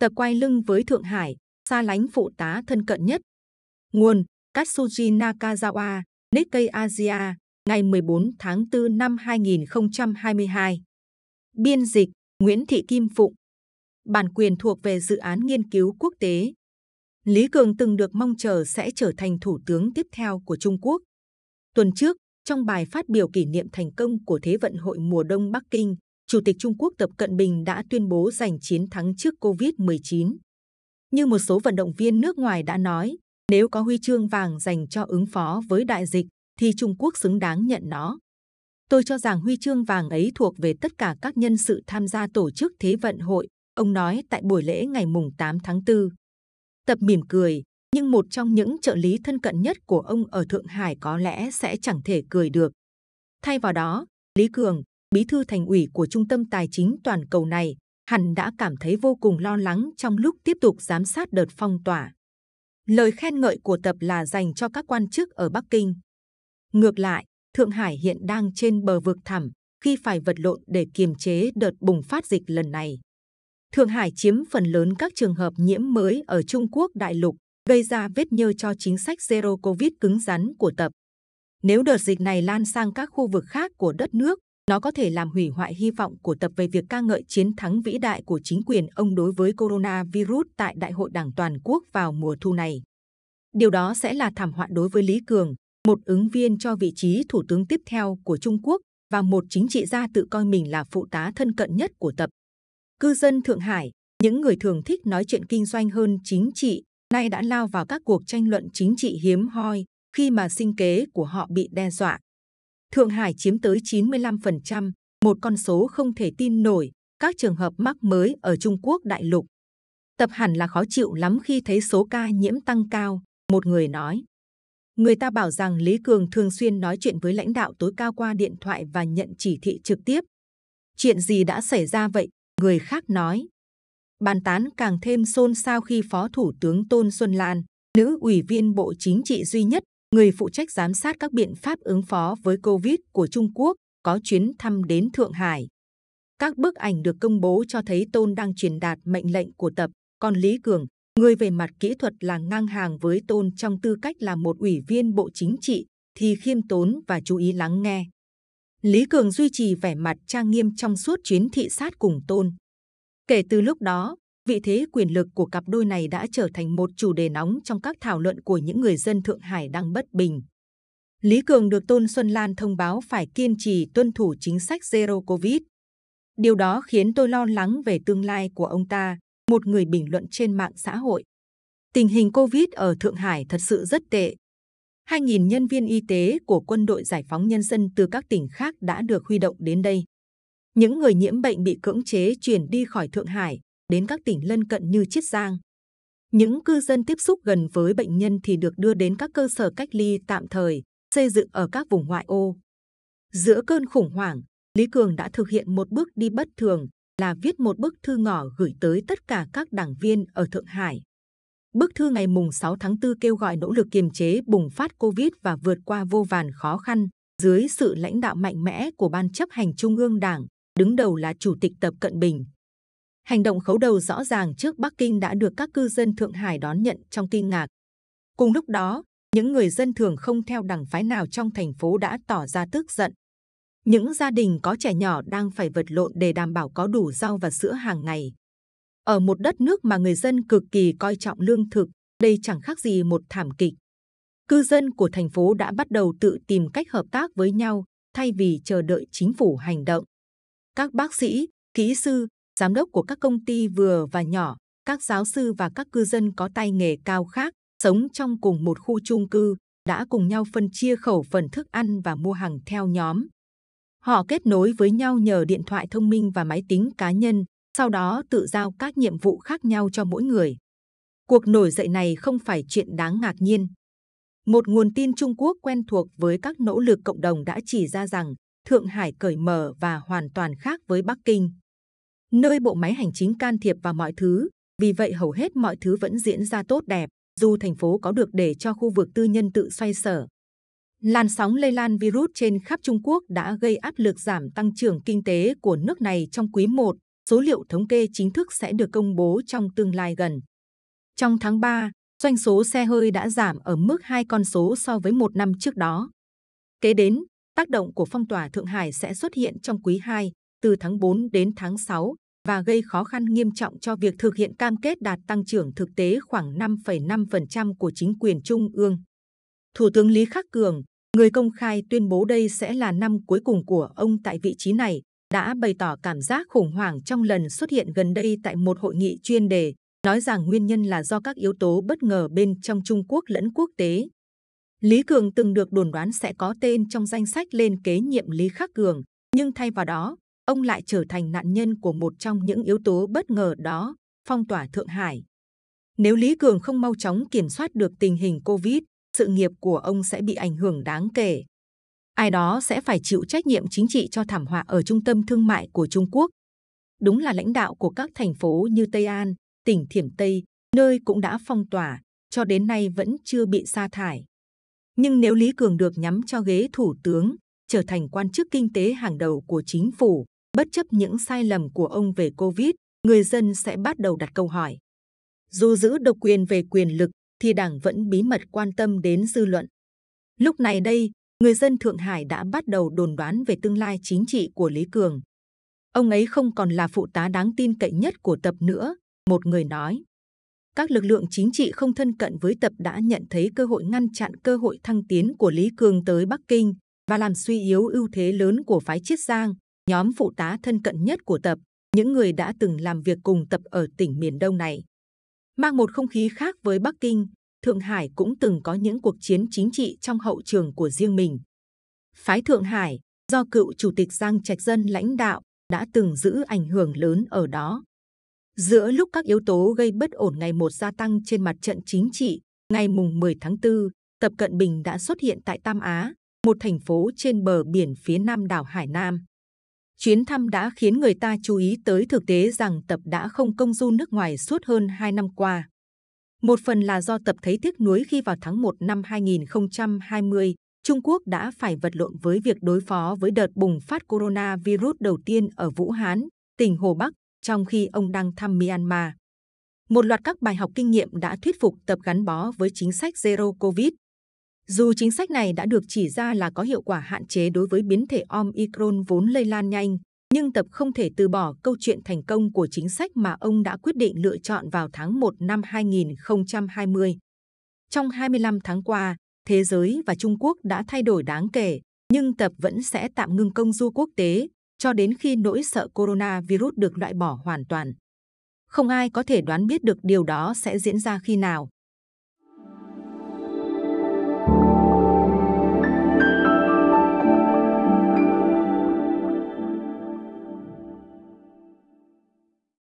Tập quay lưng với Thượng Hải, xa lánh phụ tá thân cận nhất. Nguồn: Katsuji Nakazawa, Nikkei Asia, ngày 14 tháng 4 năm 2022. Biên dịch: Nguyễn Thị Kim Phụng. Bản quyền thuộc về dự án nghiên cứu quốc tế. Lý Cường từng được mong chờ sẽ trở thành thủ tướng tiếp theo của Trung Quốc. Tuần trước, trong bài phát biểu kỷ niệm thành công của Thế vận hội mùa đông Bắc Kinh, Chủ tịch Trung Quốc Tập Cận Bình đã tuyên bố giành chiến thắng trước COVID-19. Như một số vận động viên nước ngoài đã nói, nếu có huy chương vàng dành cho ứng phó với đại dịch, thì Trung Quốc xứng đáng nhận nó. Tôi cho rằng huy chương vàng ấy thuộc về tất cả các nhân sự tham gia tổ chức Thế vận hội, ông nói tại buổi lễ ngày 8 tháng 4. Tập mỉm cười, nhưng một trong những trợ lý thân cận nhất của ông ở Thượng Hải có lẽ sẽ chẳng thể cười được. Thay vào đó, Lý Cường, bí thư thành ủy của trung tâm tài chính toàn cầu này, hẳn đã cảm thấy vô cùng lo lắng trong lúc tiếp tục giám sát đợt phong tỏa. Lời khen ngợi của Tập là dành cho các quan chức ở Bắc Kinh. Ngược lại, Thượng Hải hiện đang trên bờ vực thẳm khi phải vật lộn để kiềm chế đợt bùng phát dịch lần này. Thượng Hải chiếm phần lớn các trường hợp nhiễm mới ở Trung Quốc đại lục, gây ra vết nhơ cho chính sách Zero Covid cứng rắn của Tập. Nếu đợt dịch này lan sang các khu vực khác của đất nước, nó có thể làm hủy hoại hy vọng của Tập về việc ca ngợi chiến thắng vĩ đại của chính quyền ông đối với coronavirus tại Đại hội Đảng Toàn quốc vào mùa thu này. Điều đó sẽ là thảm họa đối với Lý Cường, một ứng viên cho vị trí thủ tướng tiếp theo của Trung Quốc và một chính trị gia tự coi mình là phụ tá thân cận nhất của Tập. Cư dân Thượng Hải, những người thường thích nói chuyện kinh doanh hơn chính trị, nay đã lao vào các cuộc tranh luận chính trị hiếm hoi khi mà sinh kế của họ bị đe dọa. Thượng Hải chiếm tới 95%, một con số không thể tin nổi, các trường hợp mắc mới ở Trung Quốc đại lục. Tập hẳn là khó chịu lắm khi thấy số ca nhiễm tăng cao, một người nói. Người ta bảo rằng Lý Cường thường xuyên nói chuyện với lãnh đạo tối cao qua điện thoại và nhận chỉ thị trực tiếp. Chuyện gì đã xảy ra vậy? Người khác nói. Bàn tán càng thêm xôn xao khi Phó Thủ tướng Tôn Xuân Lan, nữ ủy viên Bộ Chính trị duy nhất, người phụ trách giám sát các biện pháp ứng phó với COVID của Trung Quốc, có chuyến thăm đến Thượng Hải. Các bức ảnh được công bố cho thấy Tôn đang truyền đạt mệnh lệnh của Tập, còn Lý Cường, người về mặt kỹ thuật là ngang hàng với Tôn trong tư cách là một ủy viên Bộ Chính trị, thì khiêm tốn và chú ý lắng nghe. Lý Cường duy trì vẻ mặt trang nghiêm trong suốt chuyến thị sát cùng Tôn. Kể từ lúc đó, vị thế quyền lực của cặp đôi này đã trở thành một chủ đề nóng trong các thảo luận của những người dân Thượng Hải đang bất bình. Lý Cường được Tôn Xuân Lan thông báo phải kiên trì tuân thủ chính sách Zero Covid. Điều đó khiến tôi lo lắng về tương lai của ông ta, một người bình luận trên mạng xã hội. Tình hình Covid ở Thượng Hải thật sự rất tệ. 2.000 nhân viên y tế của Quân đội Giải phóng Nhân dân từ các tỉnh khác đã được huy động đến đây. Những người nhiễm bệnh bị cưỡng chế chuyển đi khỏi Thượng Hải đến các tỉnh lân cận như Chiết Giang. Những cư dân tiếp xúc gần với bệnh nhân thì được đưa đến các cơ sở cách ly tạm thời, xây dựng ở các vùng ngoại ô. Giữa cơn khủng hoảng, Lý Cường đã thực hiện một bước đi bất thường là viết một bức thư ngỏ gửi tới tất cả các đảng viên ở Thượng Hải. Bức thư ngày 6 tháng 4 kêu gọi nỗ lực kiềm chế bùng phát Covid và vượt qua vô vàn khó khăn dưới sự lãnh đạo mạnh mẽ của Ban chấp hành Trung ương Đảng, đứng đầu là Chủ tịch Tập Cận Bình. Hành động khấu đầu rõ ràng trước Bắc Kinh đã được các cư dân Thượng Hải đón nhận trong kinh ngạc. Cùng lúc đó, những người dân thường không theo đảng phái nào trong thành phố đã tỏ ra tức giận. Những gia đình có trẻ nhỏ đang phải vật lộn để đảm bảo có đủ rau và sữa hàng ngày. Ở một đất nước mà người dân cực kỳ coi trọng lương thực, đây chẳng khác gì một thảm kịch. Cư dân của thành phố đã bắt đầu tự tìm cách hợp tác với nhau thay vì chờ đợi chính phủ hành động. Các bác sĩ, kỹ sư, giám đốc của các công ty vừa và nhỏ, các giáo sư và các cư dân có tay nghề cao khác sống trong cùng một khu chung cư đã cùng nhau phân chia khẩu phần thức ăn và mua hàng theo nhóm. Họ kết nối với nhau nhờ điện thoại thông minh và máy tính cá nhân, sau đó tự giao các nhiệm vụ khác nhau cho mỗi người. Cuộc nổi dậy này không phải chuyện đáng ngạc nhiên. Một nguồn tin Trung Quốc quen thuộc với các nỗ lực cộng đồng đã chỉ ra rằng Thượng Hải cởi mở và hoàn toàn khác với Bắc Kinh, nơi bộ máy hành chính can thiệp vào mọi thứ, vì vậy hầu hết mọi thứ vẫn diễn ra tốt đẹp, dù thành phố có được để cho khu vực tư nhân tự xoay sở. Làn sóng lây lan virus trên khắp Trung Quốc đã gây áp lực giảm tăng trưởng kinh tế của nước này trong quý I Số liệu thống kê chính thức sẽ được công bố trong tương lai gần. Trong tháng 3, doanh số xe hơi đã giảm ở mức 2 con số so với 1 năm trước đó. Kế đến, tác động của phong tỏa Thượng Hải sẽ xuất hiện trong quý 2, từ tháng 4 đến tháng 6, và gây khó khăn nghiêm trọng cho việc thực hiện cam kết đạt tăng trưởng thực tế khoảng 5,5% của chính quyền trung ương. Thủ tướng Lý Khắc Cường, người công khai tuyên bố đây sẽ là năm cuối cùng của ông tại vị trí này, đã bày tỏ cảm giác khủng hoảng trong lần xuất hiện gần đây tại một hội nghị chuyên đề, nói rằng nguyên nhân là do các yếu tố bất ngờ bên trong Trung Quốc lẫn quốc tế. Lý Cường từng được đồn đoán sẽ có tên trong danh sách lên kế nhiệm Lý Khắc Cường, nhưng thay vào đó, ông lại trở thành nạn nhân của một trong những yếu tố bất ngờ đó, phong tỏa Thượng Hải. Nếu Lý Cường không mau chóng kiểm soát được tình hình Covid, sự nghiệp của ông sẽ bị ảnh hưởng đáng kể. Ai đó sẽ phải chịu trách nhiệm chính trị cho thảm họa ở trung tâm thương mại của Trung Quốc. Đúng là lãnh đạo của các thành phố như Tây An, tỉnh Thiểm Tây, nơi cũng đã phong tỏa, cho đến nay vẫn chưa bị sa thải. Nhưng nếu Lý Cường được nhắm cho ghế thủ tướng, trở thành quan chức kinh tế hàng đầu của chính phủ, bất chấp những sai lầm của ông về Covid, người dân sẽ bắt đầu đặt câu hỏi. Dù giữ độc quyền về quyền lực, thì Đảng vẫn bí mật quan tâm đến dư luận. Lúc này đây, người dân Thượng Hải đã bắt đầu đồn đoán về tương lai chính trị của Lý Cường. Ông ấy không còn là phụ tá đáng tin cậy nhất của Tập nữa, một người nói. Các lực lượng chính trị không thân cận với Tập đã nhận thấy cơ hội ngăn chặn cơ hội thăng tiến của Lý Cường tới Bắc Kinh và làm suy yếu ưu thế lớn của phái Chiết Giang, nhóm phụ tá thân cận nhất của Tập, những người đã từng làm việc cùng Tập ở tỉnh miền Đông này. Mang một không khí khác với Bắc Kinh, Thượng Hải cũng từng có những cuộc chiến chính trị trong hậu trường của riêng mình. Phái Thượng Hải, do cựu chủ tịch Giang Trạch Dân lãnh đạo, đã từng giữ ảnh hưởng lớn ở đó. Giữa lúc các yếu tố gây bất ổn ngày một gia tăng trên mặt trận chính trị, ngày mùng 10 tháng 4, Tập Cận Bình đã xuất hiện tại Tam Á, một thành phố trên bờ biển phía nam đảo Hải Nam. Chuyến thăm đã khiến người ta chú ý tới thực tế rằng Tập đã không công du nước ngoài suốt hơn 2 năm qua. Một phần là do Tập thấy tiếc nuối khi vào tháng 1 năm 2020, Trung Quốc đã phải vật lộn với việc đối phó với đợt bùng phát coronavirus đầu tiên ở Vũ Hán, tỉnh Hồ Bắc, trong khi ông đang thăm Myanmar. Một loạt các bài học kinh nghiệm đã thuyết phục Tập gắn bó với chính sách Zero Covid. Dù chính sách này đã được chỉ ra là có hiệu quả hạn chế đối với biến thể Omicron vốn lây lan nhanh, nhưng Tập không thể từ bỏ câu chuyện thành công của chính sách mà ông đã quyết định lựa chọn vào tháng 1 năm 2020. Trong 25 tháng qua, thế giới và Trung Quốc đã thay đổi đáng kể, nhưng Tập vẫn sẽ tạm ngừng công du quốc tế cho đến khi nỗi sợ coronavirus được loại bỏ hoàn toàn. Không ai có thể đoán biết được điều đó sẽ diễn ra khi nào.